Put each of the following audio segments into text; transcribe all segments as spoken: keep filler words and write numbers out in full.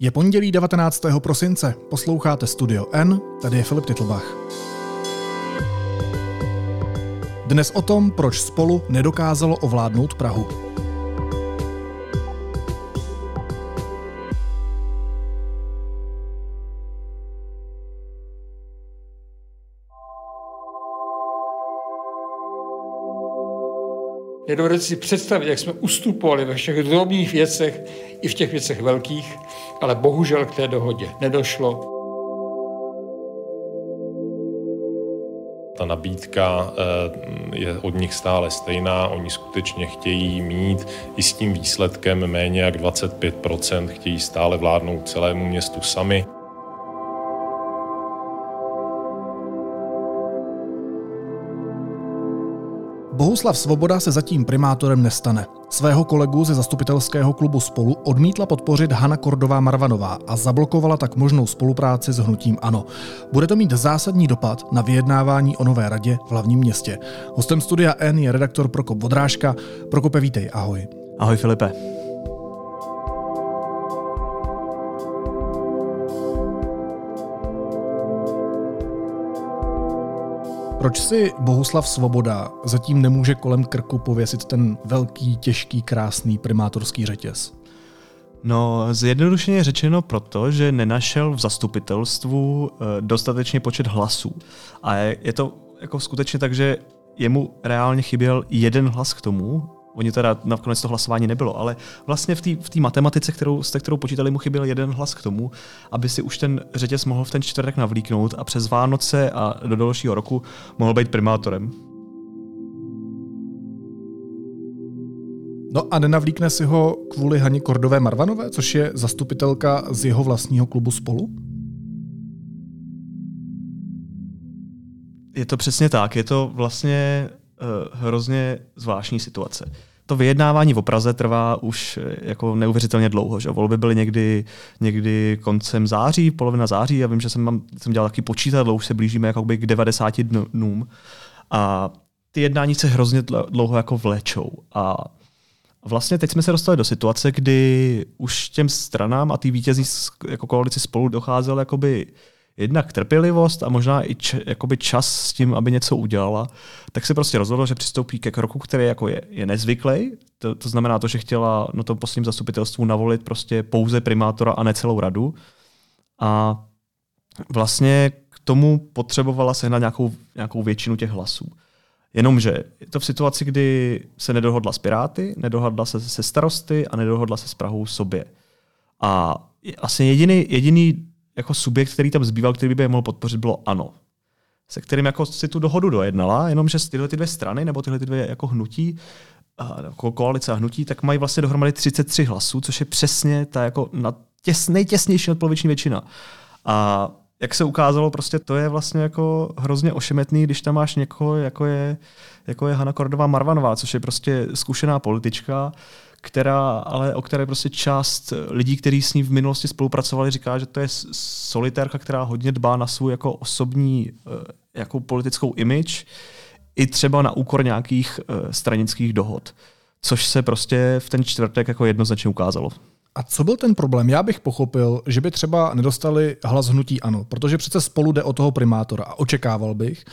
Je pondělí devatenáctého prosince, posloucháte Studio N, tady je Filip Titelbach. Dnes o tom, proč Spolu nedokázalo ovládnout Prahu. Nedovedu si představit, jak jsme ustupovali ve všech drobných věcech i v těch věcech velkých, ale bohužel k té dohodě nedošlo. Ta nabídka je od nich stále stejná, oni skutečně chtějí mít i s tím výsledkem méně jak dvacet pět procent, chtějí stále vládnout celému městu sami. Bohuslav Svoboda se zatím primátorem nestane. Svého kolegu ze zastupitelského klubu Spolu odmítla podpořit Hana Kordová-Marvanová a zablokovala tak možnou spolupráci s hnutím ANO. Bude to mít zásadní dopad na vyjednávání o nové radě v hlavním městě. Hostem Studia N je redaktor Prokop Vodrážka. Prokope, vítej, ahoj. Ahoj Filipe. Proč si Bohuslav Svoboda zatím nemůže kolem krku pověsit ten velký, těžký, krásný primátorský řetěz? No, zjednodušeně řečeno proto, že nenašel v zastupitelstvu dostatečný počet hlasů. A je to jako skutečně tak, že jemu reálně chyběl jeden hlas k tomu. Oni teda nakonec to hlasování nebylo, ale vlastně v té v té matematice, kterou, s kterou počítali, mu chyběl jeden hlas k tomu, aby si už ten řetěz mohl v ten čtvrtek navlíknout a přes Vánoce a do dalšího roku mohl být primátorem. No a nenavlíkne si ho kvůli Haně Kordové-Marvanové, což je zastupitelka z jeho vlastního klubu Spolu? Je to přesně tak, je to vlastně hrozně zvláštní situace. To vyjednávání v Praze trvá už jako neuvěřitelně dlouho, že volby byly někdy, někdy koncem září, polovina září, já vím, že jsem, mám, jsem dělal takový počítadlo, už se blížíme jakoby k devadesáti dnům a ty jednání se hrozně dlouho jako vlečou a vlastně teď jsme se dostali do situace, kdy už těm stranám a té vítězní jako koalici Spolu docházelo jakoby jednak trpělivost a možná i č, jakoby čas s tím, aby něco udělala, tak se prostě rozhodlo, že přistoupí ke kroku, který jako je, je nezvyklý. To, to znamená to, že chtěla na tom posledním zastupitelstvu navolit prostě pouze primátora a ne celou radu. A vlastně k tomu potřebovala sehnat nějakou, nějakou většinu těch hlasů. Jenomže je to v situaci, kdy se nedohodla s Piráty, nedohodla se se starosty a nedohodla se s Prahou sobě. A asi jediný, jediný jako subjekt, který tam zbýval, který by je mohl podpořit, bylo ANO, se kterým jako si tu dohodu dojednala, jenomže tyhle ty dvě strany, nebo tyhle ty dvě jako hnutí, jako koalice a hnutí, tak mají vlastně dohromady třicet tři hlasů, což je přesně ta jako těs, nejtěsnější nadpoloviční většina. A jak se ukázalo, prostě to je vlastně jako hrozně ošemetný, když tam máš někoho, jako je, jako je Hana Kordová-Marvanová, což je prostě zkušená politička, která, ale o které prostě část lidí, kteří s ní v minulosti spolupracovali, říká, že to je solitérka, která hodně dbá na svou jako osobní jako politickou image i třeba na úkor nějakých stranických dohod, což se prostě v ten čtvrtek jako jednoznačně ukázalo. A co byl ten problém? Já bych pochopil, že by třeba nedostali hlas hnutí ANO, protože přece Spolu jde o toho primátora a očekával bych,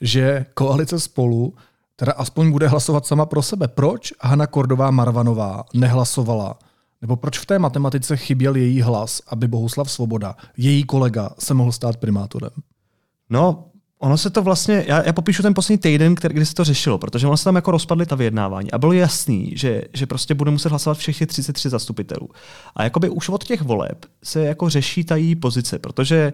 že koalice Spolu teda aspoň bude hlasovat sama pro sebe. Proč Hana Kordová-Marvanová nehlasovala? Nebo proč v té matematice chyběl její hlas, aby Bohuslav Svoboda, její kolega, se mohl stát primátorem? No, ono se to vlastně, já, já popíšu ten poslední týden, který, kdy se to řešilo, protože ono se tam jako rozpadly ta vyjednávání a bylo jasný, že, že prostě bude muset hlasovat všech těch třicet tři zastupitelů. A jakoby už od těch voleb se jako řeší ta její pozice, protože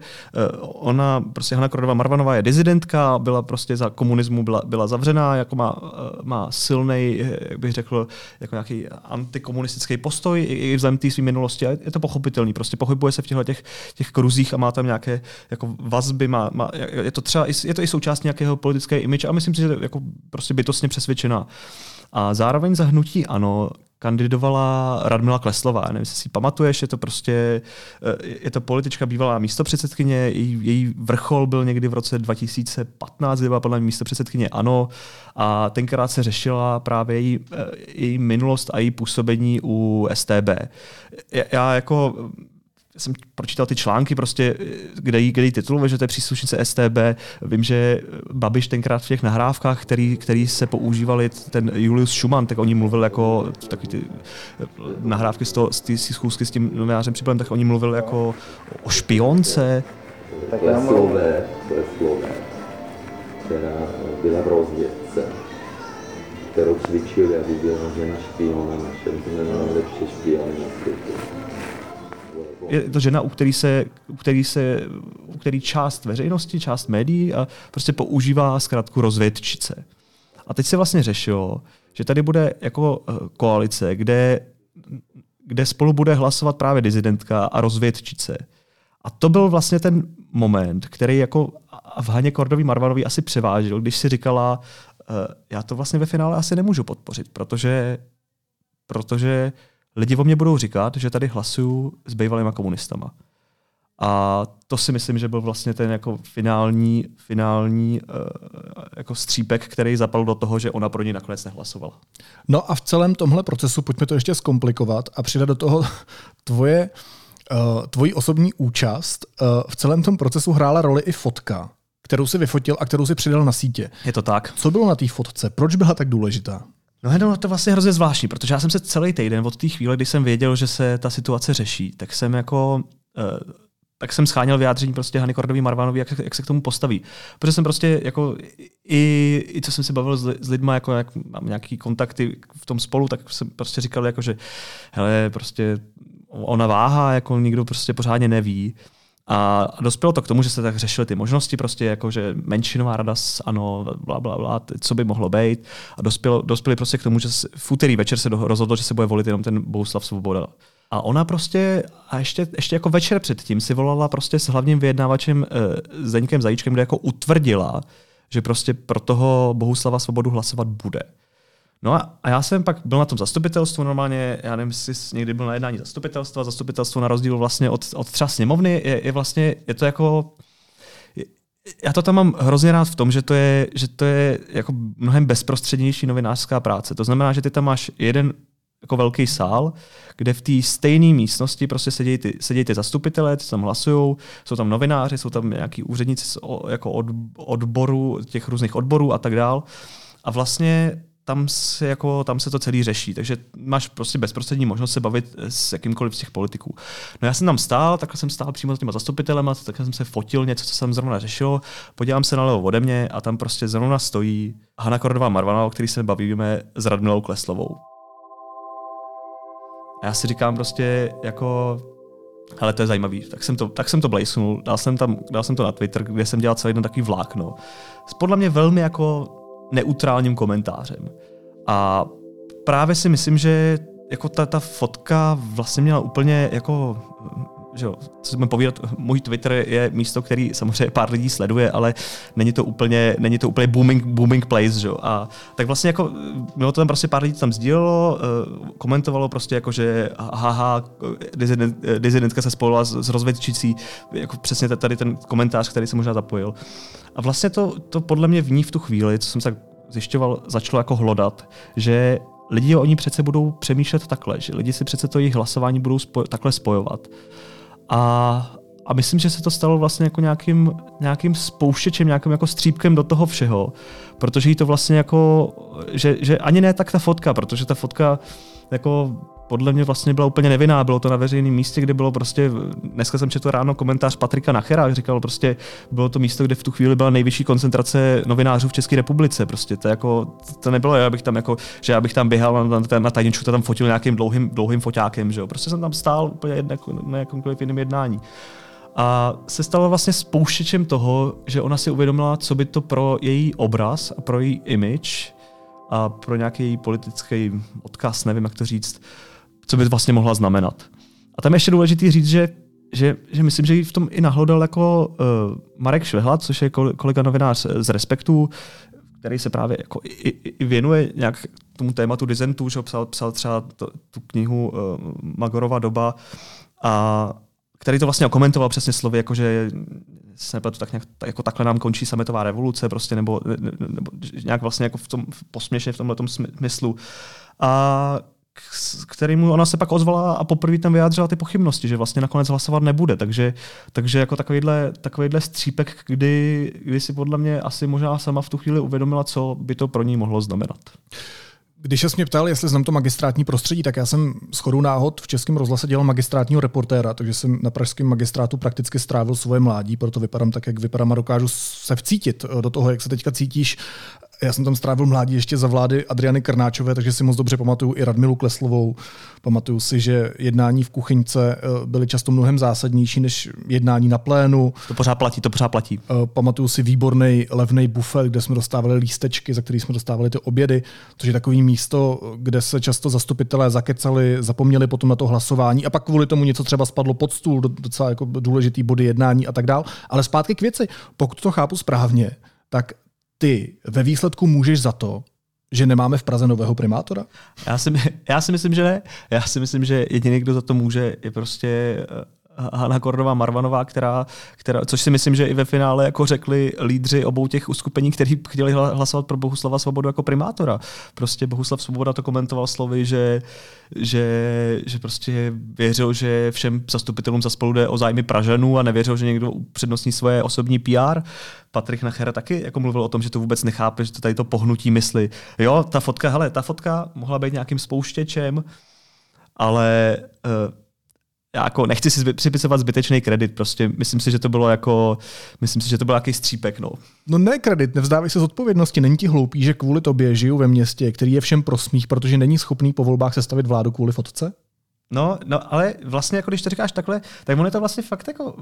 ona, prostě Hana Kordová-Marvanová je dizidentka, byla prostě za komunismu, byla, byla zavřená, jako má, má silnej, jak bych řekl, jako nějaký antikomunistický postoj i vzhledem té svý minulosti a je to pochopitelný, prostě pohybuje se v těchto těch, těch kruzích a má tam nějaké jako vazby, má, má, je to třeba je to i součást nějakého politické image a myslím si, že to jako prostě bytostně přesvědčená. A zároveň za hnutí ANO kandidovala Radmila Kleslová. Nevím, jestli si pamatuješ, je to prostě je to politička, bývalá místopředsedkyně, její, její vrchol byl někdy v roce dva tisíce patnáct, kdy byla podle mě místopředsedkyně ANO a tenkrát se řešila právě její, její minulost a její působení u S T B. Já jako jsem pročítal ty články, prostě, kde jí, kde jí tituluje, že to je příslušnice S T B. Vím, že Babiš tenkrát v těch nahrávkách, který, který se používali, ten Julius Schumann, tak oni mluvil jako, takový ty nahrávky z toho, z té schůzky s tím novinářem Připlem, tak oni mluvil jako o špionce. Klesové, Kleslové, která byla v rozvědce, kterou cvičili, aby byla žena špiona, naše nejlepší špiony na světě. Je to žena, u který se, u který se, u který část veřejnosti, část médií a prostě používá zkrátku rozvědčice. A teď se vlastně řešilo, že tady bude jako koalice, kde, kde spolu bude hlasovat právě dizidentka a rozvědčice. A to byl vlastně ten moment, který jako v Haně Kordový-Marvanové asi převážil, když si říkala, já to vlastně ve finále asi nemůžu podpořit, protože, protože lidi o mě budou říkat, že tady hlasuju s bývalýma komunistama. A to si myslím, že byl vlastně ten jako finální, finální jako střípek, který zapadl do toho, že ona pro něj nakonec nehlasovala. No a v celém tomhle procesu, pojďme to ještě zkomplikovat a přidat do toho tvoje, tvoji osobní účast. V celém tom procesu hrála roli i fotka, kterou si vyfotil a kterou si přidal na sítě. Je to tak. Co bylo na té fotce? Proč byla tak důležitá? No jenom to vlastně hrozně zvláštní, protože já jsem se celý týden od té chvíle, kdy jsem věděl, že se ta situace řeší, tak jsem jako uh, tak jsem scháněl vyjádření prostě Hany Kordový-Marvanové, jak, jak se k tomu postaví. Protože jsem prostě jako i, i co jsem si bavil s, s lidma, jako jak mám nějaký kontakty v tom spolu, tak jsem prostě říkal jako, že hele, prostě ona váhá, jako nikdo prostě pořádně neví. A dospělo to k tomu, že se tak řešily ty možnosti, prostě jako, že menšinová rada ano, bla, bla, bla, co by mohlo být. A dospělo, dospěli prostě k tomu, že v úterý večer se rozhodlo, že se bude volit jenom ten Bohuslav Svoboda. A ona prostě, a ještě, ještě jako večer předtím si volala prostě s hlavním vyjednávačem eh, Zdeňkem Zajíčkem, kde jako utvrdila, že prostě pro toho Bohuslava Svobodu hlasovat bude. No a, a já jsem pak byl na tom zastupitelstvu normálně, já nevím, jestli někdy byl na jednání zastupitelstva, zastupitelstvo na rozdíl vlastně od, od třeba sněmovny, je, je vlastně, je to jako, je, já to tam mám hrozně rád v tom, že to je, že to je jako mnohem bezprostřednější novinářská práce. To znamená, že ty tam máš jeden jako velký sál, kde v té stejné místnosti prostě sedějí ty, sedějí ty zastupitelé, ty tam hlasujou, jsou tam novináři, jsou tam nějaký úředníci z, jako od, odboru, těch různých odborů a tak dál. A vlastně Tam se, jako, tam se to celý řeší, takže máš prostě bezprostřední možnost se bavit s jakýmkoliv z těch politiků. No já jsem tam stál, takhle jsem stál přímo s těma zastupitelema, takhle jsem se fotil něco, co jsem zrovna řešil, podívám se nalevo ode mě a tam prostě zrovna stojí Hana Kordová-Marvanová, o který se bavíme, s Radmilou Kleslovou. A já si říkám prostě jako, hele, to je zajímavý, tak jsem to, tak jsem to blejsnul, dal jsem, tam, dal jsem to na Twitter, kde jsem dělal celý den takový vlákno. Podle mě velmi jako neutrálním komentářem. A právě si myslím, že jako ta, ta fotka vlastně měla úplně jako, že jo, co jsme povídat, můj Twitter je místo, který samozřejmě pár lidí sleduje, ale není to úplně, není to úplně booming, booming place, že jo. A tak vlastně jako, mělo to tam prostě pár lidí tam sdílelo, komentovalo prostě jako, že haha, dizidentka se spojila s, s rozvědčicí, jako přesně tady ten komentář, který se možná zapojil. A vlastně to, to podle mě v ní v tu chvíli, co jsem se zjišťoval, začalo jako hlodat, že lidi o ní přece budou přemýšlet takhle, že lidi si přece to jejich hlasování budou spoj- takhle spojovat. A, a myslím, že se to stalo vlastně jako nějakým, nějakým spouštěčem, nějakým jako střípkem do toho všeho, protože jí to vlastně jako, že, že ani ne tak ta fotka, protože ta fotka jako podle mě vlastně byla úplně nevinná, bylo to na veřejném místě, kde bylo prostě, dneska jsem četl ráno komentář Patrika Nachera, říkal prostě, bylo to místo, kde v tu chvíli byla nejvyšší koncentrace novinářů v České republice, prostě to jako, to nebylo, já bych tam jako, že já bych tam běhal na, na, na tajničku, to tam fotil nějakým dlouhým, dlouhým foťákem, že jo, prostě jsem tam stál úplně jedne, na jakomkoliv jiném jednání. A se stala vlastně spouštěčem toho, že ona si uvědomila, co by to pro její obraz a pro její image a pro nějaký politický odkaz, nevím, jak to říct, co by vlastně mohla znamenat. A tam je ještě důležitý říct, že, že, že myslím, že jí v tom i nahlodal jako uh, Marek Švehla, což je kolega novinář z Respektu, který se právě jako i, i, i věnuje nějak tomu tématu disentu, že psal, psal třeba to, tu knihu uh, Magorova doba, a který to vlastně okomentoval přesně slovy, jako že se nepletu, tak nějak, tak jako takhle nám končí sametová revoluce, prostě, nebo, nebo nějak vlastně jako v tom posměšně v tomhle smyslu. A kterému ona se pak ozvala a poprvé tam vyjádřila ty pochybnosti, že vlastně nakonec hlasovat nebude. Takže, takže jako takovýhle, takovýhle střípek, kdy, kdy si podle mě asi možná sama v tu chvíli uvědomila, co by to pro ní mohlo znamenat. Když jsi mě ptal, jestli znám to magistrátní prostředí, tak já jsem shodou náhod v Českém rozhlase dělal magistrátního reportéra, takže jsem na pražském magistrátu prakticky strávil svoje mládí, proto vypadám tak, jak vypadám a dokážu se vcítit do toho, jak se teďka cítíš. Já jsem tam strávil mládí ještě za vlády Adriany Krnáčové, takže si moc dobře pamatuju i Radmilu Kleslovou. Pamatuju si, že jednání v kuchyňce byly často mnohem zásadnější než jednání na plénu. To pořád platí, to pořád platí. Pamatuju si výborný levný bufet, kde jsme dostávali lístečky, za který jsme dostávali ty obědy, což je takový místo, kde se často zastupitelé zakecali, zapomněli potom na to hlasování a pak kvůli tomu něco třeba spadlo pod stůl, docela jako důležitý body jednání a tak dál. Ale zpátky k věci, pokud to chápu správně, tak ty ve výsledku můžeš za to, že nemáme v Praze nového primátora? Já si, já si myslím, že ne. Já si myslím, že jediný, kdo za to může, je prostě Hana Kordová-Marvanová, která, která, což si myslím, že i ve finále jako řekli lídři obou těch uskupení, kteří chtěli hlasovat pro Bohuslava Svobodu jako primátora. Prostě Bohuslav Svoboda to komentoval slovy, že, že, že prostě věřil, že všem zastupitelům za Spolu jde o zájmy Pražanů a nevěřil, že někdo upřednostní svoje osobní P R. Patrik Naher taky jako mluvil o tom, že to vůbec nechápe, že to tady to pohnutí mysli. Jo, ta fotka, hele, ta fotka mohla být nějakým spouštěčem, ale uh, já jako nechci si připisovat zbytečný kredit, prostě myslím si, že to bylo jako myslím si, že to byl nějaký střípek, no. No ne kredit, nevzdávej se z odpovědnosti, není ti hloupý, že kvůli tobě žiju ve městě, který je všem prosmích, protože není schopný po volbách sestavit vládu kvůli fotce? No, no, ale vlastně jako když to říkáš takhle, tak on je to vlastně fakt jako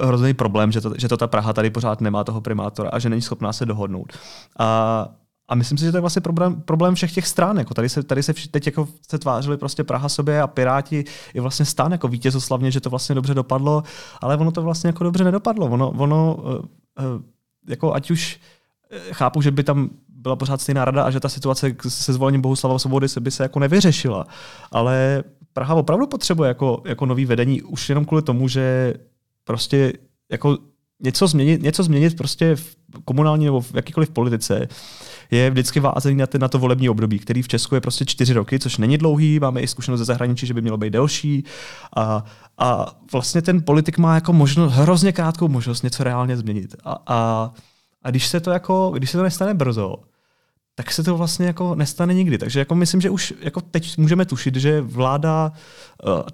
hrozný problém, že to, že to ta Praha tady pořád nemá toho primátora a že není schopná se dohodnout. A A myslím si, že to je vlastně problém, problém všech těch stran. Jako tady se, tady se vši, teď jako se tvářili prostě Praha sobě a Piráti i vlastně stan jako vítězoslavně, že to vlastně dobře dopadlo, ale ono to vlastně jako dobře nedopadlo. Ono, ono jako ať už chápu, že by tam byla pořád stejná rada a že ta situace se zvolením Bohuslava Svobody se by se jako nevyřešila, ale Praha opravdu potřebuje jako, jako nový vedení už jenom kvůli tomu, že prostě jako něco změnit, něco změnit prostě v komunální nebo v jakýkoliv politice je vždycky vázaný na, na to volební období, který v Česku je prostě čtyři roky, což není dlouhý, máme i zkušenost ze zahraničí, že by mělo být delší a, a vlastně ten politik má jako možnost, hrozně krátkou možnost něco reálně změnit a, a, a když se to jako, když se to nestane brzo, tak se to vlastně jako nestane nikdy. Takže jako myslím, že už jako teď můžeme tušit, že vláda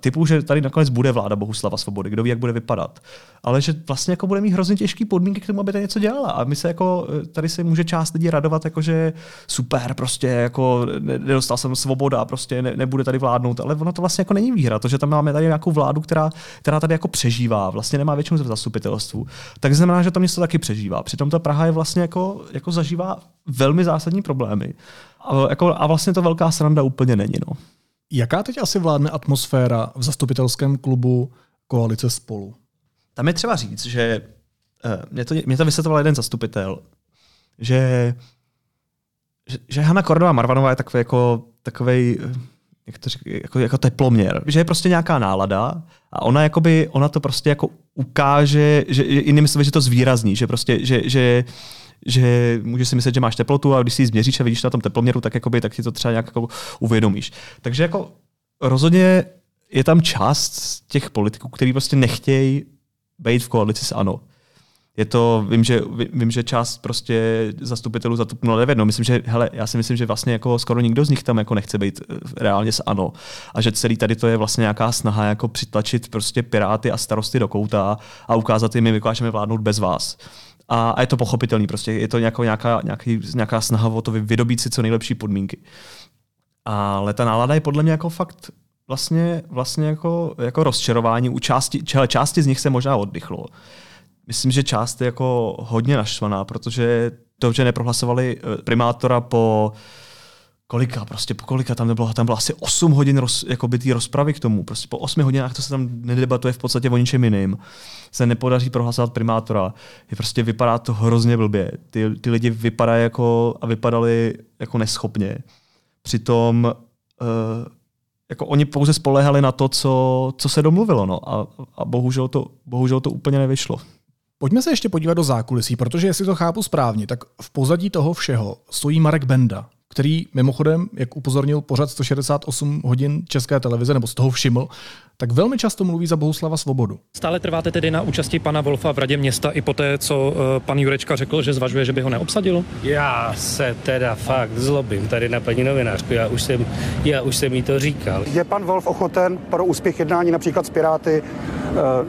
typu, že tady nakonec bude vláda Bohuslava Svobody, kdo ví, jak bude vypadat. Ale že vlastně jako bude mít hrozně těžké podmínky k tomu, aby tady něco dělala. A my se jako tady se může část lidí radovat, jako že super, prostě jako nedostal jsem svoboda, prostě ne, nebude tady vládnout, ale ono to vlastně jako není výhra, to, že tam máme tady nějakou vládu, která, která tady jako přežívá, vlastně nemá většinu v zastupitelstvu. Tak znamená, že to město taky přežívá. Přitom ta Praha je vlastně jako jako zažívá velmi zásadní problémy. A, jako, a vlastně to velká sranda úplně není. No. Jaká teď asi vládne atmosféra v zastupitelském klubu koalice Spolu? Tam je třeba říct, že mě to, mě to vysvětloval jeden zastupitel, že, že, že Hana Kordová-Marvanová je takový jako, takovej, jak to říká, jako, jako teploměr, že je prostě nějaká nálada a ona, jakoby, ona to prostě jako ukáže, že, jiným slovy, že to zvýrazní, že prostě, že, že že můžeš si myslet, že máš teplotu a když si ji změříš a vidíš to na tom teploměru, tak, jakoby, tak si to třeba nějak jako uvědomíš. Takže jako rozhodně je tam část těch politiků, kteří prostě nechtějí být v koalici s ANO. Je to, vím, že, vím, že část prostě zastupitelů za TOP nula devět, no, myslím, že, hele, já si myslím, že vlastně jako skoro nikdo z nich tam jako nechce být reálně s ANO a že celý tady to je vlastně nějaká snaha jako přitlačit prostě Piráty a starosty do kouta a ukázat jim, my dokážeme vládnout bez vás. A, a je to pochopitelný, prostě je to nějaká, nějaká, nějaký, nějaká snaha o to vydobít si co nejlepší podmínky. Ale ta nálada je podle mě jako fakt vlastně, vlastně jako, jako rozčarování. U části, části z nich se možná oddychlo. Myslím, že část je jako hodně naštvaná, protože to, že neprohlasovali primátora po kolika, prostě po kolika, tam nebylo, tam bylo asi osm hodin roz, jakoby tý rozpravy k tomu, prostě po osmi hodinách to se tam nedebatuje v podstatě o ničem jiným, se nepodaří prohlasovat primátora, je prostě vypadá to hrozně blbě, ty, ty lidi vypadají jako a vypadali jako neschopně, přitom uh, jako oni pouze spoléhali na to, co, co se domluvilo, no a, a bohužel, to, bohužel to úplně nevyšlo. Pojďme se ještě podívat do zákulisí, protože jestli to chápu správně, tak v pozadí toho všeho stojí Marek Benda, který mimochodem, jak upozornil pořad sto šedesát osm hodin České televize, nebo z toho všiml, tak velmi často mluví za Bohuslava Svobodu. Stále trváte tedy na účasti pana Wolfa v radě města i poté, co pan Jurečka řekl, že zvažuje, že by ho neobsadilo? Já se teda fakt zlobím tady na paní novinářku, já už jsem, já už jsem jí to říkal. Je pan Wolf ochoten pro úspěch jednání například s Piráty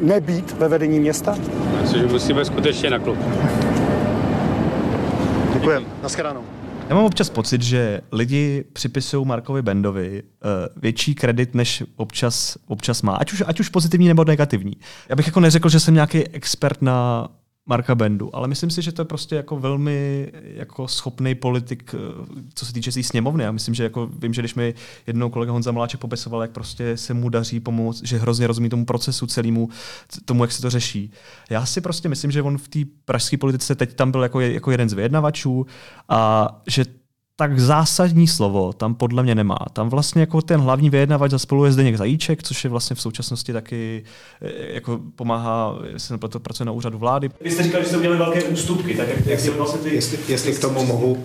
nebýt ve vedení města? Myslím, že musíme skutečně naklopit. Děkujeme, nashledanou. Já mám občas pocit, že lidi připisují Markovi Bendovi uh, větší kredit, než občas, občas má. Ať už, ať už pozitivní nebo negativní. Já bych jako neřekl, že jsem nějaký expert na Marka Bendu, ale myslím si, že to je prostě jako velmi jako schopný politik, co se týče té sněmovny. Já myslím, že jako vím, že když mi jednou kolega Honza Mláček popisoval, jak prostě se mu daří pomoct, že hrozně rozumí tomu procesu celému, tomu, jak se to řeší. Já si prostě myslím, že on v té pražské politice teď tam byl jako, jako jeden z vyjednavačů a že tak zásadní slovo tam podle mě nemá. Tam vlastně jako ten hlavní vyjednavač za spolu je Zdeněk Zajíček, což je vlastně v současnosti taky jako pomáhá, jestli nepletu, pracuje na úřadu vlády. Vy jste říkal, že jste udělali velké ústupky, tak jak, jak jste vlastně ty... Jestli, jestli k tomu mohu...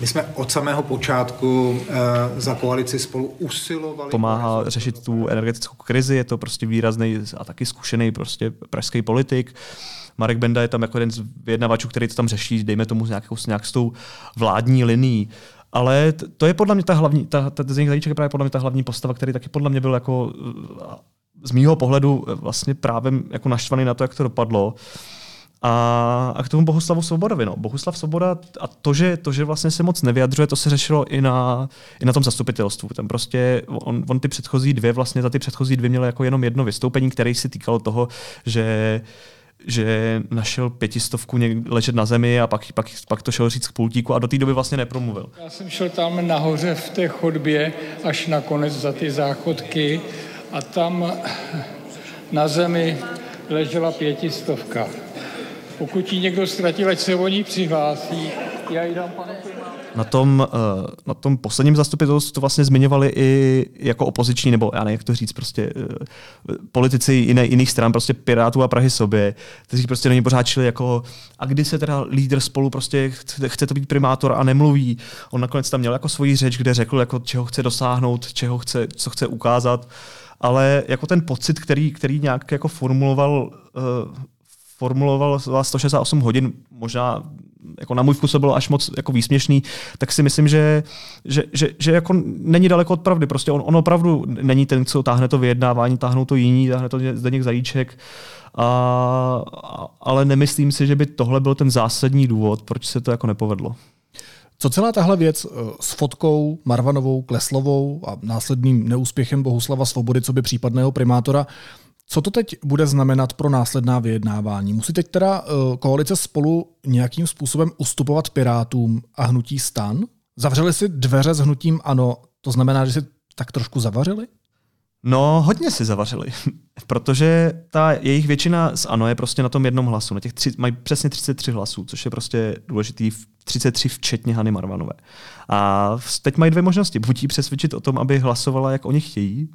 My jsme od samého počátku e, za koalici spolu usilovali... Pomáhá řešit tu energetickou krizi, je to prostě výrazný a taky zkušený prostě pražský politik. Marek Benda je tam jako jeden z vyjednavačů, který to tam řeší, dejme tomu nějakou, nějak s tou vládní linií. Ale to je podle mě ta hlavní, ta, ta Zdeněk Zajíček je právě podle mě ta hlavní postava, který taky podle mě byl jako z mýho pohledu vlastně právě jako naštvaný na to, jak to dopadlo. A, a k tomu Bohuslavu Svobodovi. No. Bohuslav Svoboda a to že, to, že vlastně se moc nevyjadřuje, to se řešilo i na, i na tom zastupitelstvu. Tam prostě on, on ty předchozí dvě, vlastně za ty předchozí dvě měl jako jenom jedno vystoupení, které se týkalo toho, že že našel pětistovku někde ležet na zemi a pak, pak, pak to šel říct k pultíku a do té doby vlastně nepromluvil. Já jsem šel tam nahoře v té chodbě až nakonec za ty záchodky a tam na zemi ležela pětistovka. Pokud ji někdo ztratil, ať se o ní přihlásí, já ji dám panu Primátoru. Na tom, na tom posledním zastupitelstvu to vlastně zmiňovali i jako opoziční, nebo já nevím, jak to říct, prostě politici jiné, jiných stran, prostě Pirátů a Prahy sobě, kteří prostě na ně pořád šli jako a kdy se teda lídr spolu prostě chce, chce to být primátor a nemluví. On nakonec tam měl jako svoji řeč, kde řekl, jako čeho chce dosáhnout, čeho chce, co chce ukázat, ale jako ten pocit, který, který nějak jako formuloval uh, formuloval sto šedesát osm hodin, možná jako na můj vkus to bylo až moc jako výsměšný, tak si myslím, že, že, že, že jako není daleko od pravdy. Prostě on, on opravdu není ten, co táhne to vyjednávání, táhnou to jiní, táhne to Zdeněk Zajíček. A, ale nemyslím si, že by tohle byl ten zásadní důvod, proč se to jako nepovedlo. Co celá tahle věc s fotkou Marvanovou, Kleslovou a následným neúspěchem Bohuslava Svobody, co by případného primátora, co to teď bude znamenat pro následná vyjednávání? Musí teď teda koalice Spolu nějakým způsobem ustupovat Pirátům a hnutí STAN? Zavřeli si dveře s hnutím ANO, to znamená, že si tak trošku zavařili? No, hodně si zavařili, protože ta jejich většina z ANO je prostě na tom jednom hlasu. Na těch tři, mají přesně třicet tři hlasů, což je prostě důležitý, třicet tři včetně Hany Marvanové. A teď mají dvě možnosti. Buď jí přesvědčit o tom, aby hlasovala, jak oni chtějí,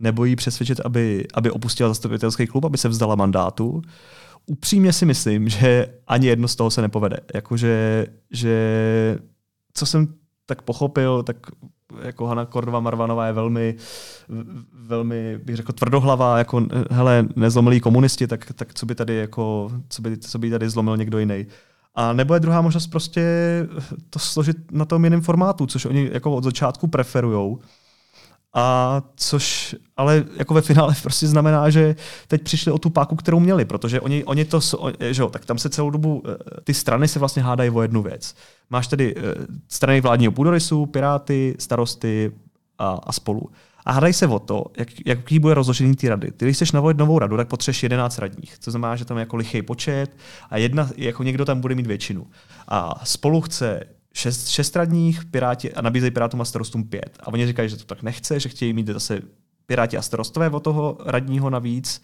nebo jí přesvědčit, aby, aby opustila zastupitelský klub, aby se vzdala mandátu. Upřímně si myslím, že ani jedno z toho se nepovede. Jakože, že, co jsem tak pochopil, tak jako Hana Kordová-Marvanová je velmi, velmi, bych řekl, tvrdohlavá, jako hele, nezlomilí komunisti, tak, tak co by tady jako, co by, co by tady zlomil někdo jiný. A nebo je druhá možnost prostě to složit na tom jiném formátu, což oni jako od začátku preferujou. A což ale jako ve finále prostě znamená, že teď přišli o tu páku, kterou měli, protože oni, oni to, že jo, tak tam se celou dobu, ty strany se vlastně hádají o jednu věc. Máš tedy strany vládního půdorysu, Piráty, Starosty a, a Spolu. A hádají se o to, jak, jaký bude rozložení ty rady. Ty, když chceš navolit novou radu, tak potřebuješ jedenáct radních. To znamená, že tam je jako lichý počet a jedna, jako někdo tam bude mít většinu. A Spolu chce Šest, šest radních, Piráti a nabízejí Pirátům a Starostům pět. A oni říkají, že to tak nechce, že chtějí mít zase Piráti a Starostové od toho radního navíc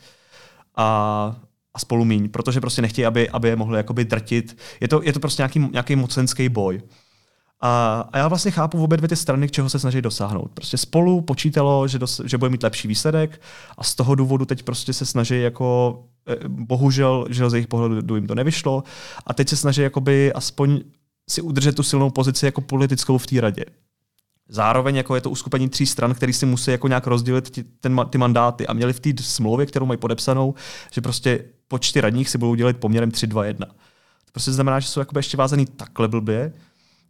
a, a Spolu míň, protože prostě nechtějí, aby, aby je mohli jakoby drtit. Je to, je to prostě nějaký, nějaký mocenský boj. A, a já vlastně chápu obě dvě ty strany, k čeho se snaží dosáhnout. Prostě Spolu počítalo, že, dos, že bude mít lepší výsledek a z toho důvodu teď prostě se snaží jako bohužel, že z jejich pohledu jim to nevyšlo a teď se snaží jakoby aspoň si udržet tu silnou pozici jako politickou v té radě. Zároveň jako je to uskupení tří stran, který si musí jako nějak rozdělit ty, ten, ty mandáty a měli v té smlouvě, kterou mají podepsanou, že prostě počty radních si budou dělit poměrem tři dva jedna. To prostě znamená, že jsou jakoby ještě vázaný takhle blbě.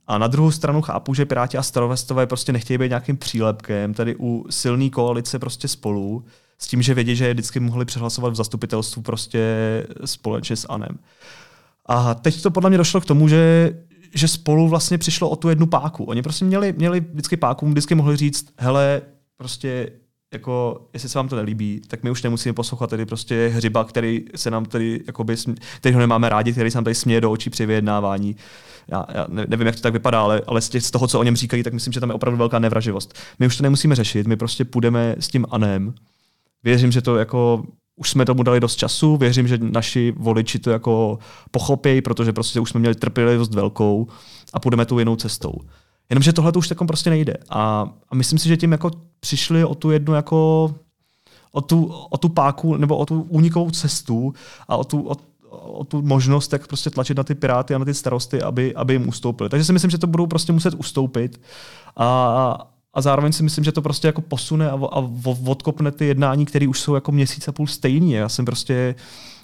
A na druhou stranu chápu, že Piráti a starostové prostě nechtějí být nějakým přílepkem, tady u silné koalice prostě Spolu, s tím, že vědí, že je vždycky mohli přehlasovat v zastupitelstvu prostě společně s A N em. A teď to podle mě došlo k tomu, že že Spolu vlastně přišlo o tu jednu páku. Oni prostě měli, měli vždycky páku, vždycky mohli říct, hele, prostě jako, jestli se vám to nelíbí, tak my už nemusíme poslouchat tady prostě Hřiba, který se nám tady, jakoby, který ho nemáme rádi, který se nám tady směje do očí při vyjednávání. Já, já nevím, jak to tak vypadá, ale, ale z, těch, z toho, co o něm říkají, tak myslím, že tam je opravdu velká nevraživost. My už to nemusíme řešit, my prostě půjdeme s tím A N em. Věřím, že to jako už jsme tomu dali dost času, věřím, že naši voliči to jako pochopí, protože prostě už jsme měli trpělivost velkou a půjdeme tou jinou cestou. Jenomže tohle to už takom prostě nejde. A, a myslím si, že tím jako přišli o tu jednu jako o tu, o tu páku nebo o tu únikovou cestu a o tu, o, o tu možnost tak prostě tlačit na ty Piráty a na ty starosty, aby, aby jim ustoupili. Takže si myslím, že to budou prostě muset ustoupit a A zároveň si myslím, že to prostě jako posune a, a odkopne ty jednání, které už jsou jako měsíc a půl stejný. Já jsem prostě,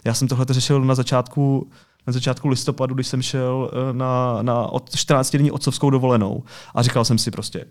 já jsem tohle řešil na začátku, na začátku listopadu, když jsem šel na, na čtrnáctidenní otcovskou dovolenou a říkal jsem si prostě,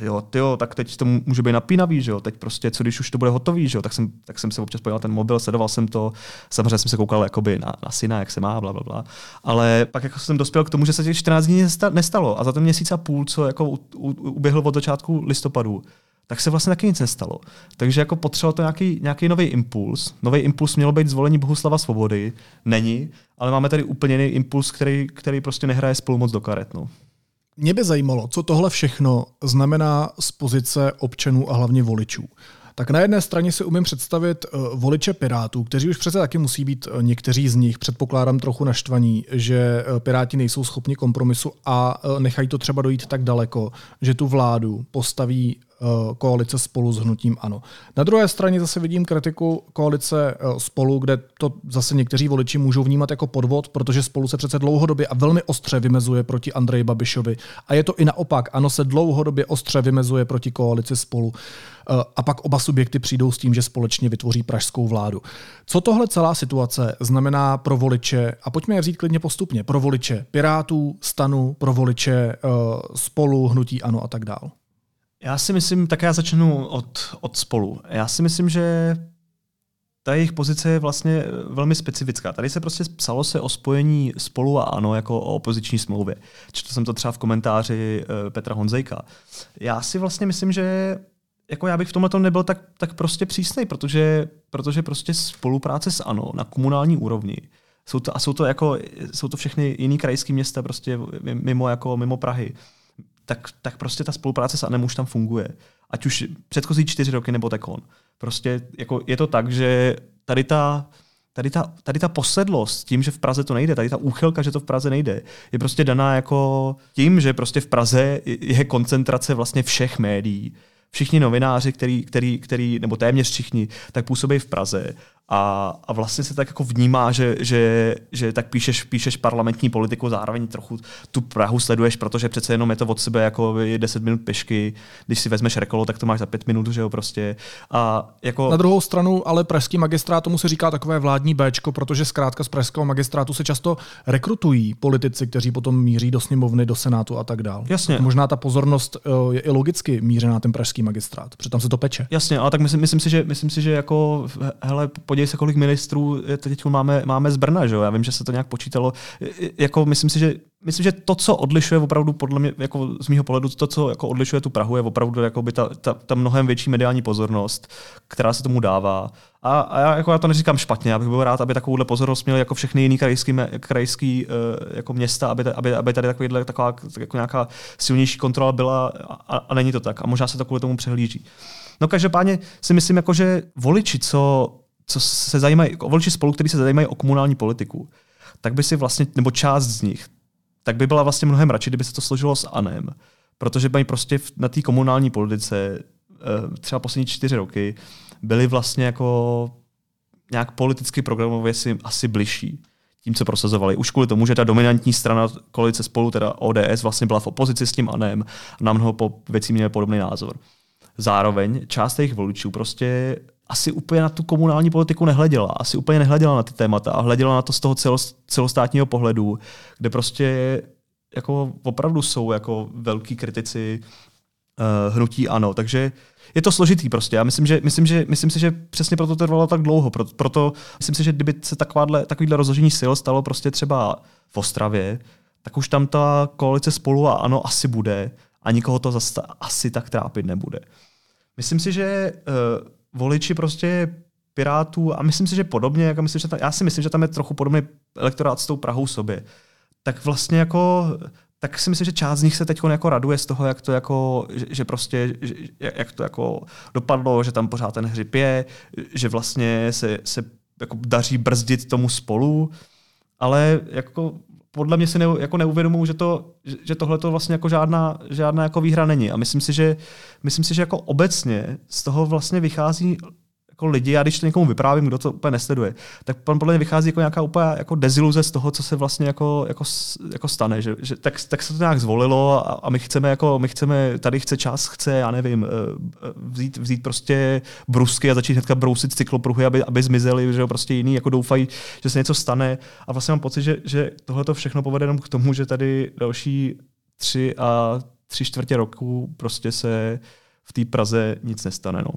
jo, tyjo, tak teď to může být napínavý, že jo, teď prostě, co když už to bude hotový, že jo, tak jsem, tak jsem se občas podíval ten mobil, sledoval jsem to, samozřejmě jsem se koukal jakoby na, na syna, jak se má, bla, bla, bla. Ale pak jako jsem dospěl k tomu, že se těch čtrnáct dní nestalo a za ten měsíc a půl, co jako u, u, uběhl od začátku listopadu, tak se vlastně taky nic nestalo. Takže jako potřeboval to nějaký, nějaký nový impuls. Nový impuls mělo být zvolení Bohuslava Svobody, není, ale máme tady úplně jiný impuls, který, který prostě nehraje Spolu moc do karet, no. Mě by zajímalo, co tohle všechno znamená z pozice občanů a hlavně voličů. Tak na jedné straně si umím představit voliče Pirátů, kteří už přece taky musí být někteří z nich, předpokládám, trochu naštvaní, že Piráti nejsou schopni kompromisu a nechají to třeba dojít tak daleko, že tu vládu postaví koalice Spolu s hnutím ANO. Na druhé straně zase vidím kritiku koalice Spolu, kde to zase někteří voliči můžou vnímat jako podvod, protože Spolu se přece dlouhodobě a velmi ostře vymezuje proti Andreji Babišovi. A je to i naopak. ANO se dlouhodobě ostře vymezuje proti koalici Spolu. A pak oba subjekty přijdou s tím, že společně vytvoří pražskou vládu. Co tohle celá situace znamená pro voliče, a pojďme je vzít klidně postupně, pro voliče Pirátů, STANu, pro voliče Spolu, hnutí ANO a tak dál. Já si myslím, tak já začnu od, od Spolu. Já si myslím, že ta jejich pozice je vlastně velmi specifická. Tady se prostě psalo se o spojení Spolu a ANO jako o opoziční smlouvě. Četl jsem to třeba v komentáři Petra Honzejka. Já si vlastně myslím, že jako já bych v tomhletom nebyl tak, tak prostě přísnej, protože, protože prostě spolupráce s ANO na komunální úrovni jsou to, a jsou to, jako, jsou to všechny jiný krajské města prostě mimo, jako, mimo Prahy. Tak, tak prostě ta spolupráce s A N em už tam funguje. Ať už předchozí čtyři roky nebo tak on. Prostě jako je to tak, že tady ta, tady, ta, tady ta posedlost tím, že v Praze to nejde, tady ta úchylka, že to v Praze nejde, je prostě daná jako tím, že prostě v Praze je koncentrace vlastně všech médií. Všichni novináři, který, který, který, nebo téměř všichni, tak působí v Praze. A, a vlastně se tak jako vnímá, že, že, že tak píšeš, píšeš parlamentní politiku, zároveň trochu tu Prahu sleduješ, protože přece jenom je to od sebe jako deset minut pěšky, když si vezmeš rekolo, tak to máš za pět minut, že jo, prostě. A jako... Na druhou stranu, ale pražský magistrát, tomu se říká takové vládní béčko, protože zkrátka z pražského magistrátu se často rekrutují politici, kteří potom míří do sněmovny, do senátu a tak dál. Jasně. Možná ta pozornost je i logicky mířená ten pražský magistrát, protože tam se to peče. Jasně, ale tak myslím, myslím si, že myslím si, že jako hele, podívej se, kolik ministrů teď máme, máme z Brna, že jo? Já vím, že se to nějak počítalo. Jako myslím si, že myslím, že to, co odlišuje opravdu podle mě, jako z mýho pohledu, to, co jako odlišuje tu Prahu, je opravdu jako by ta, ta, ta mnohem větší mediální pozornost, která se tomu dává. A, a já, jako já to neříkám špatně, já bych byl rád, aby takovouhle pozornost měli jako všechny jiný krajský, krajský jako města, aby, aby, aby tady takovýhle, taková jako nějaká silnější kontrola byla a, a není to tak. A možná se to kvůli tomu přehlíží. No každopádně si myslím, jako, že voliči, co, co se zajímají, voliči Spolu, kteří se zajímají o komunální politiku, tak by si vlastně, nebo část z nich, tak by byla vlastně mnohem radši, kdyby se to složilo s A N em, protože mají prostě na té komunální politice třeba poslední čtyři roky byli vlastně jako nějak politicky programově si asi bližší. tím, co prosazovali. Už kvůli tomu, že ta dominantní strana koalice Spolu, teda O D S, vlastně byla v opozici s tím A N, na mnoho po věcí měl podobný názor. Zároveň část těch voličů prostě asi úplně na tu komunální politiku nehleděla, asi úplně nehleděla na ty témata a hleděla na to z toho celost, celostátního pohledu, kde prostě jako opravdu jsou jako velký kritici uh, hnutí ANO, takže je to složitý prostě. Já myslím, že, myslím, že, myslím si, že přesně proto to trvalo tak dlouho. Proto, proto myslím si, že kdyby se takovýhle rozložení sil stalo prostě třeba v Ostravě, tak už tam ta koalice Spolu a ANO asi bude a nikoho to zase asi tak trápit nebude. Myslím si, že uh, voliči prostě Pirátů, a myslím si, že podobně, jako myslím, že tam, já si myslím, že tam je trochu podobný elektorát s tou Prahou sobě, tak vlastně jako, tak si myslím, že část z nich se teď jako raduje z toho, jak to jako, že prostě, že, jak to jako dopadlo, že tam pořád ten Hřib je, že vlastně se, se jako daří brzdit tomu Spolu, ale jako podle mě si ne, jako neuvědomuji, že, to, že tohle to vlastně jako žádná, žádná jako výhra není. A myslím si, že, myslím si, že jako obecně z toho vlastně vychází jako lidi, já když to někomu vyprávím, kdo to úplně nesleduje, tak podle mě vychází jako nějaká úplně jako deziluze z toho, co se vlastně jako, jako, jako stane. Že, že, tak, tak se to nějak zvolilo a, a my chceme, jako, my chceme, tady chce čas, chce, já nevím, vzít, vzít prostě brusky a začít hnedka brousit cyklopruhy, aby, aby zmizely, že prostě jiní jako doufají, že se něco stane. A vlastně mám pocit, že, že tohle to všechno povede jenom k tomu, že tady další tři a tři čtvrtě roku prostě se v té Praze nic nestane. No.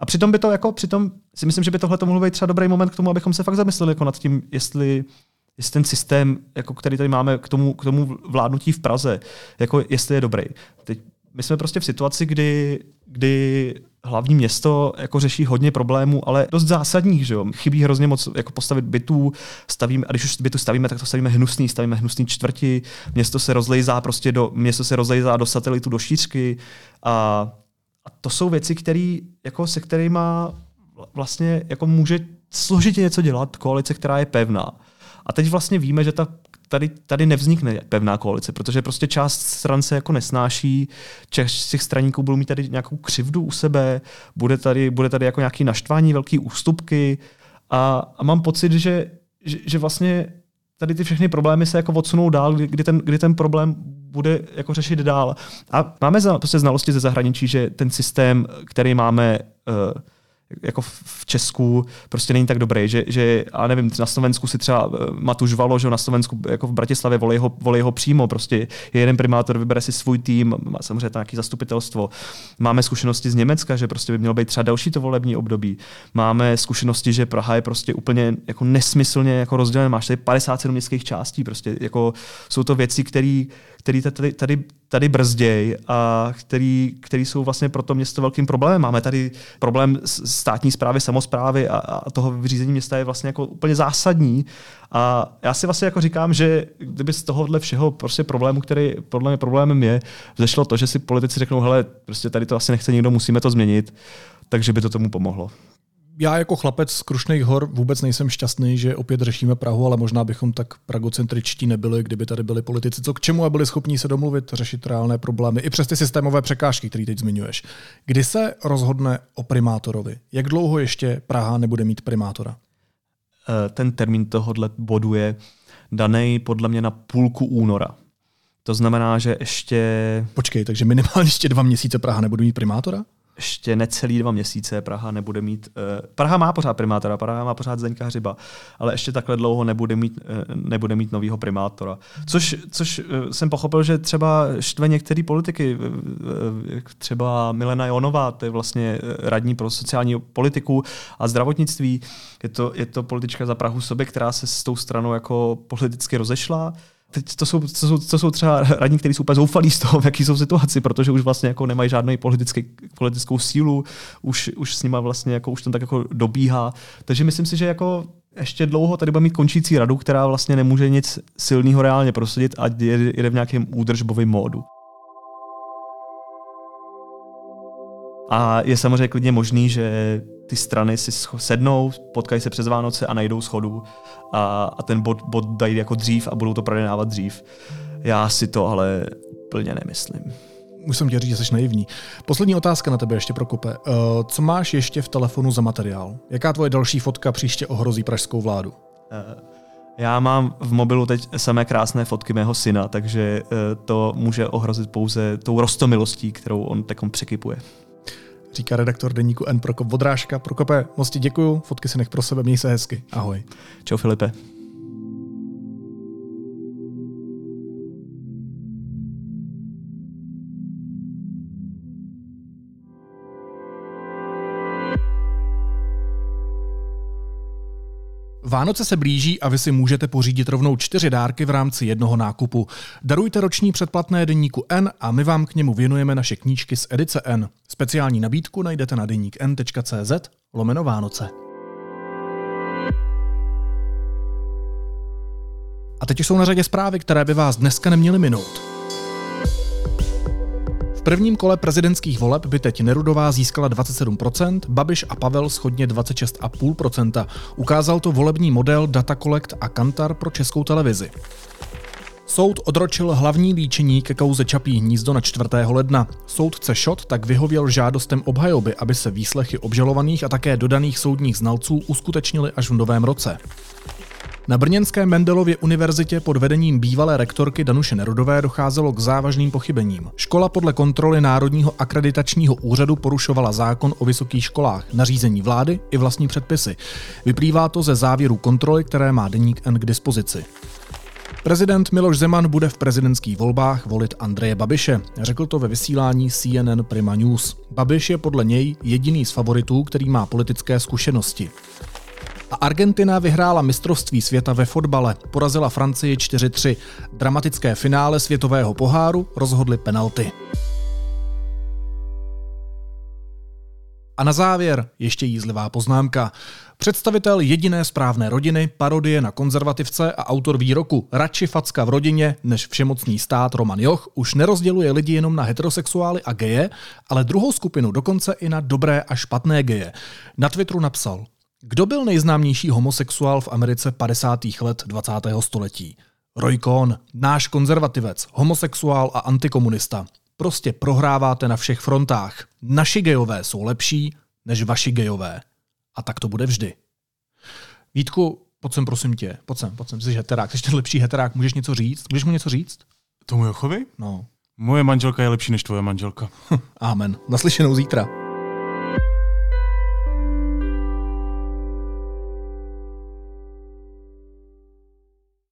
A přitom by to jako, přitom si myslím, že by tohle to mohlo být třeba dobrý moment k tomu, abychom se fakt zamysleli jako nad tím, jestli, jestli ten systém, jako který tady máme k tomu, k tomu vládnutí v Praze, jako jestli je dobrý. Teď my jsme prostě v situaci, kdy, kdy hlavní město jako řeší hodně problémů, ale dost zásadních, že jo. Chybí hrozně moc jako postavit bytů, stavíme, a když už bytu stavíme, tak to stavíme hnusný, stavíme hnusný čtvrti. Město se rozlejzá prostě do město se rozlejzá do satelitu, do šířky a A to jsou věci, který, jako, se kterými vlastně jako může složitě něco dělat koalice, která je pevná. A teď vlastně víme, že ta, tady, tady nevznikne pevná koalice, protože prostě část stran se jako nesnáší, část těch straníků budou mít tady nějakou křivdu u sebe, bude tady, bude tady jako nějaké naštvání, velké ústupky a, a mám pocit, že, že, že vlastně tady ty všechny problémy se jako odsunou dál, kdy ten, kdy ten problém bude jako řešit dál. A máme prostě znalosti ze zahraničí, že ten systém, který máme uh, jako v Česku, prostě není tak dobrý, že, že a nevím, na Slovensku si třeba Matuš Valo, že na Slovensku jako v Bratislavě volej ho, volej ho přímo, prostě je jeden primátor, vybere si svůj tým, má samozřejmě tam nějaké zastupitelstvo. Máme zkušenosti z Německa, že prostě by mělo být třeba další to volební období. Máme zkušenosti, že Praha je prostě úplně jako nesmyslně jako rozdělená, máš tady padesát sedm městských částí, prostě jako jsou to věci, které který tady, tady, tady brzděj a který, který jsou vlastně pro to město velkým problémem. Máme tady problém státní správy, samosprávy a, a toho vyřízení města je vlastně jako úplně zásadní. A já si vlastně jako říkám, že kdyby z tohohle všeho prostě problému, který podle mě problémem je, vzešlo to, že si politici řeknou, hele, prostě tady to asi nechce nikdo, musíme to změnit, takže by to tomu pomohlo. Já jako chlapec z Krušných hor vůbec nejsem šťastný, že opět řešíme Prahu, ale možná bychom tak pragocentričtí nebyli, kdyby tady byli politici, co k čemu a byli schopní se domluvit, řešit reálné problémy i přes ty systémové překážky, které teď zmiňuješ. Kdy se rozhodne o primátorovi? Jak dlouho ještě Praha nebude mít primátora? Ten termín tohohle bodu je daný podle mě na půlku února. To znamená, že ještě... Počkej, takže minimálně ještě dva měsíce Praha nebude mít primátora? Ještě necelý dva měsíce Praha nebude mít... Eh, Praha má pořád primátora, Praha má pořád Zdeňka Hřiba, ale ještě takhle dlouho nebude mít, eh, nebude mít novýho primátora. Což, což eh, jsem pochopil, že třeba štve některé politiky, eh, třeba Milena Johnová, to je vlastně radní pro sociální politiku a zdravotnictví. Je to, je to politička za Prahu sobě, která se s tou stranou jako politicky rozešla. Teď to jsou, to, jsou, to jsou třeba radní, kteří jsou úplně zoufalí z toho, v jaký jsou situaci, protože už vlastně jako nemají žádnou politickou sílu, už, už s nima vlastně jako už tam tak jako dobíhá. Takže myslím si, že jako ještě dlouho tady budeme mít končící radu, která vlastně nemůže nic silného reálně prosadit a jede v nějakém údržbovém módu. A je samozřejmě klidně možný, že ty strany si sednou, potkají se přes Vánoce a najdou schodu a, a ten bod, bod dají jako dřív a budou to projednávat dřív. Já si to ale úplně nemyslím. Musím tě říct, že jsi naivní. Poslední otázka na tebe ještě, Prokope. Co máš ještě v telefonu za materiál? Jaká tvoje další fotka příště ohrozí pražskou vládu? Já mám v mobilu teď samé krásné fotky mého syna, takže to může ohrozit pouze tou roztomilostí, kterou on takom překypuje. Říká redaktor Deníku N Prokop Vodrážka. Prokope, moc ti děkuju, fotky si nech pro sebe, měj se hezky. Ahoj. Čau Filipe. Vánoce se blíží a vy si můžete pořídit rovnou čtyři dárky v rámci jednoho nákupu. Darujte roční předplatné Deníku N a my vám k němu věnujeme naše knížky z edice N. Speciální nabídku najdete na deníkn.cz lomeno Vánoce. A teď jsou na řadě zprávy, které by vás dneska neměly minout. V prvním kole prezidentských voleb by teď Nerudová získala dvacet sedm procent, Babiš a Pavel shodně dvacet šest celá pět procenta. Ukázal to volební model Data Collect a Kantar pro Českou televizi. Soud odročil hlavní líčení ke kauze Čapí hnízdo na čtvrtého ledna. Soudce Šot tak vyhověl žádostem obhajoby, aby se výslechy obžalovaných a také dodaných soudních znalců uskutečnily až v novém roce. Na brněnské Mendelově univerzitě pod vedením bývalé rektorky Danuše Nerudové docházelo k závažným pochybením. Škola podle kontroly Národního akreditačního úřadu porušovala zákon o vysokých školách, nařízení vlády i vlastní předpisy. Vyplývá to ze závěrů kontroly, které má Deník N k dispozici. Prezident Miloš Zeman bude v prezidentských volbách volit Andreje Babiše, řekl to ve vysílání C N N Prima News. Babiš je podle něj jediný z favoritů, který má politické zkušenosti. A Argentina vyhrála mistrovství světa ve fotbale, porazila Francii čtyři tři. Dramatické finále světového poháru rozhodly penalty. A na závěr ještě jízlivá poznámka. Představitel jediné správné rodiny, parodie na konzervativce a autor výroku radši facka v rodině než všemocný stát Roman Joch už nerozděluje lidi jenom na heterosexuály a geje, ale druhou skupinu dokonce i na dobré a špatné geje. Na Twitteru napsal: kdo byl nejznámější homosexuál v Americe padesátých let dvacátého století? Roy Cohn, náš konzervativec, homosexuál a antikomunista. Prostě prohráváte na všech frontách. Naši gejové jsou lepší než vaši gejové. A tak to bude vždy. Vítku, pojď sem, prosím tě. Pojď sem, pojď sem. Jsi heterák, jsi ten lepší heterák. Můžeš něco říct? Můžeš mu něco říct? Tomu Jochovi? No. Moje manželka je lepší než tvoje manželka. Amen. Naslyšenou zítra.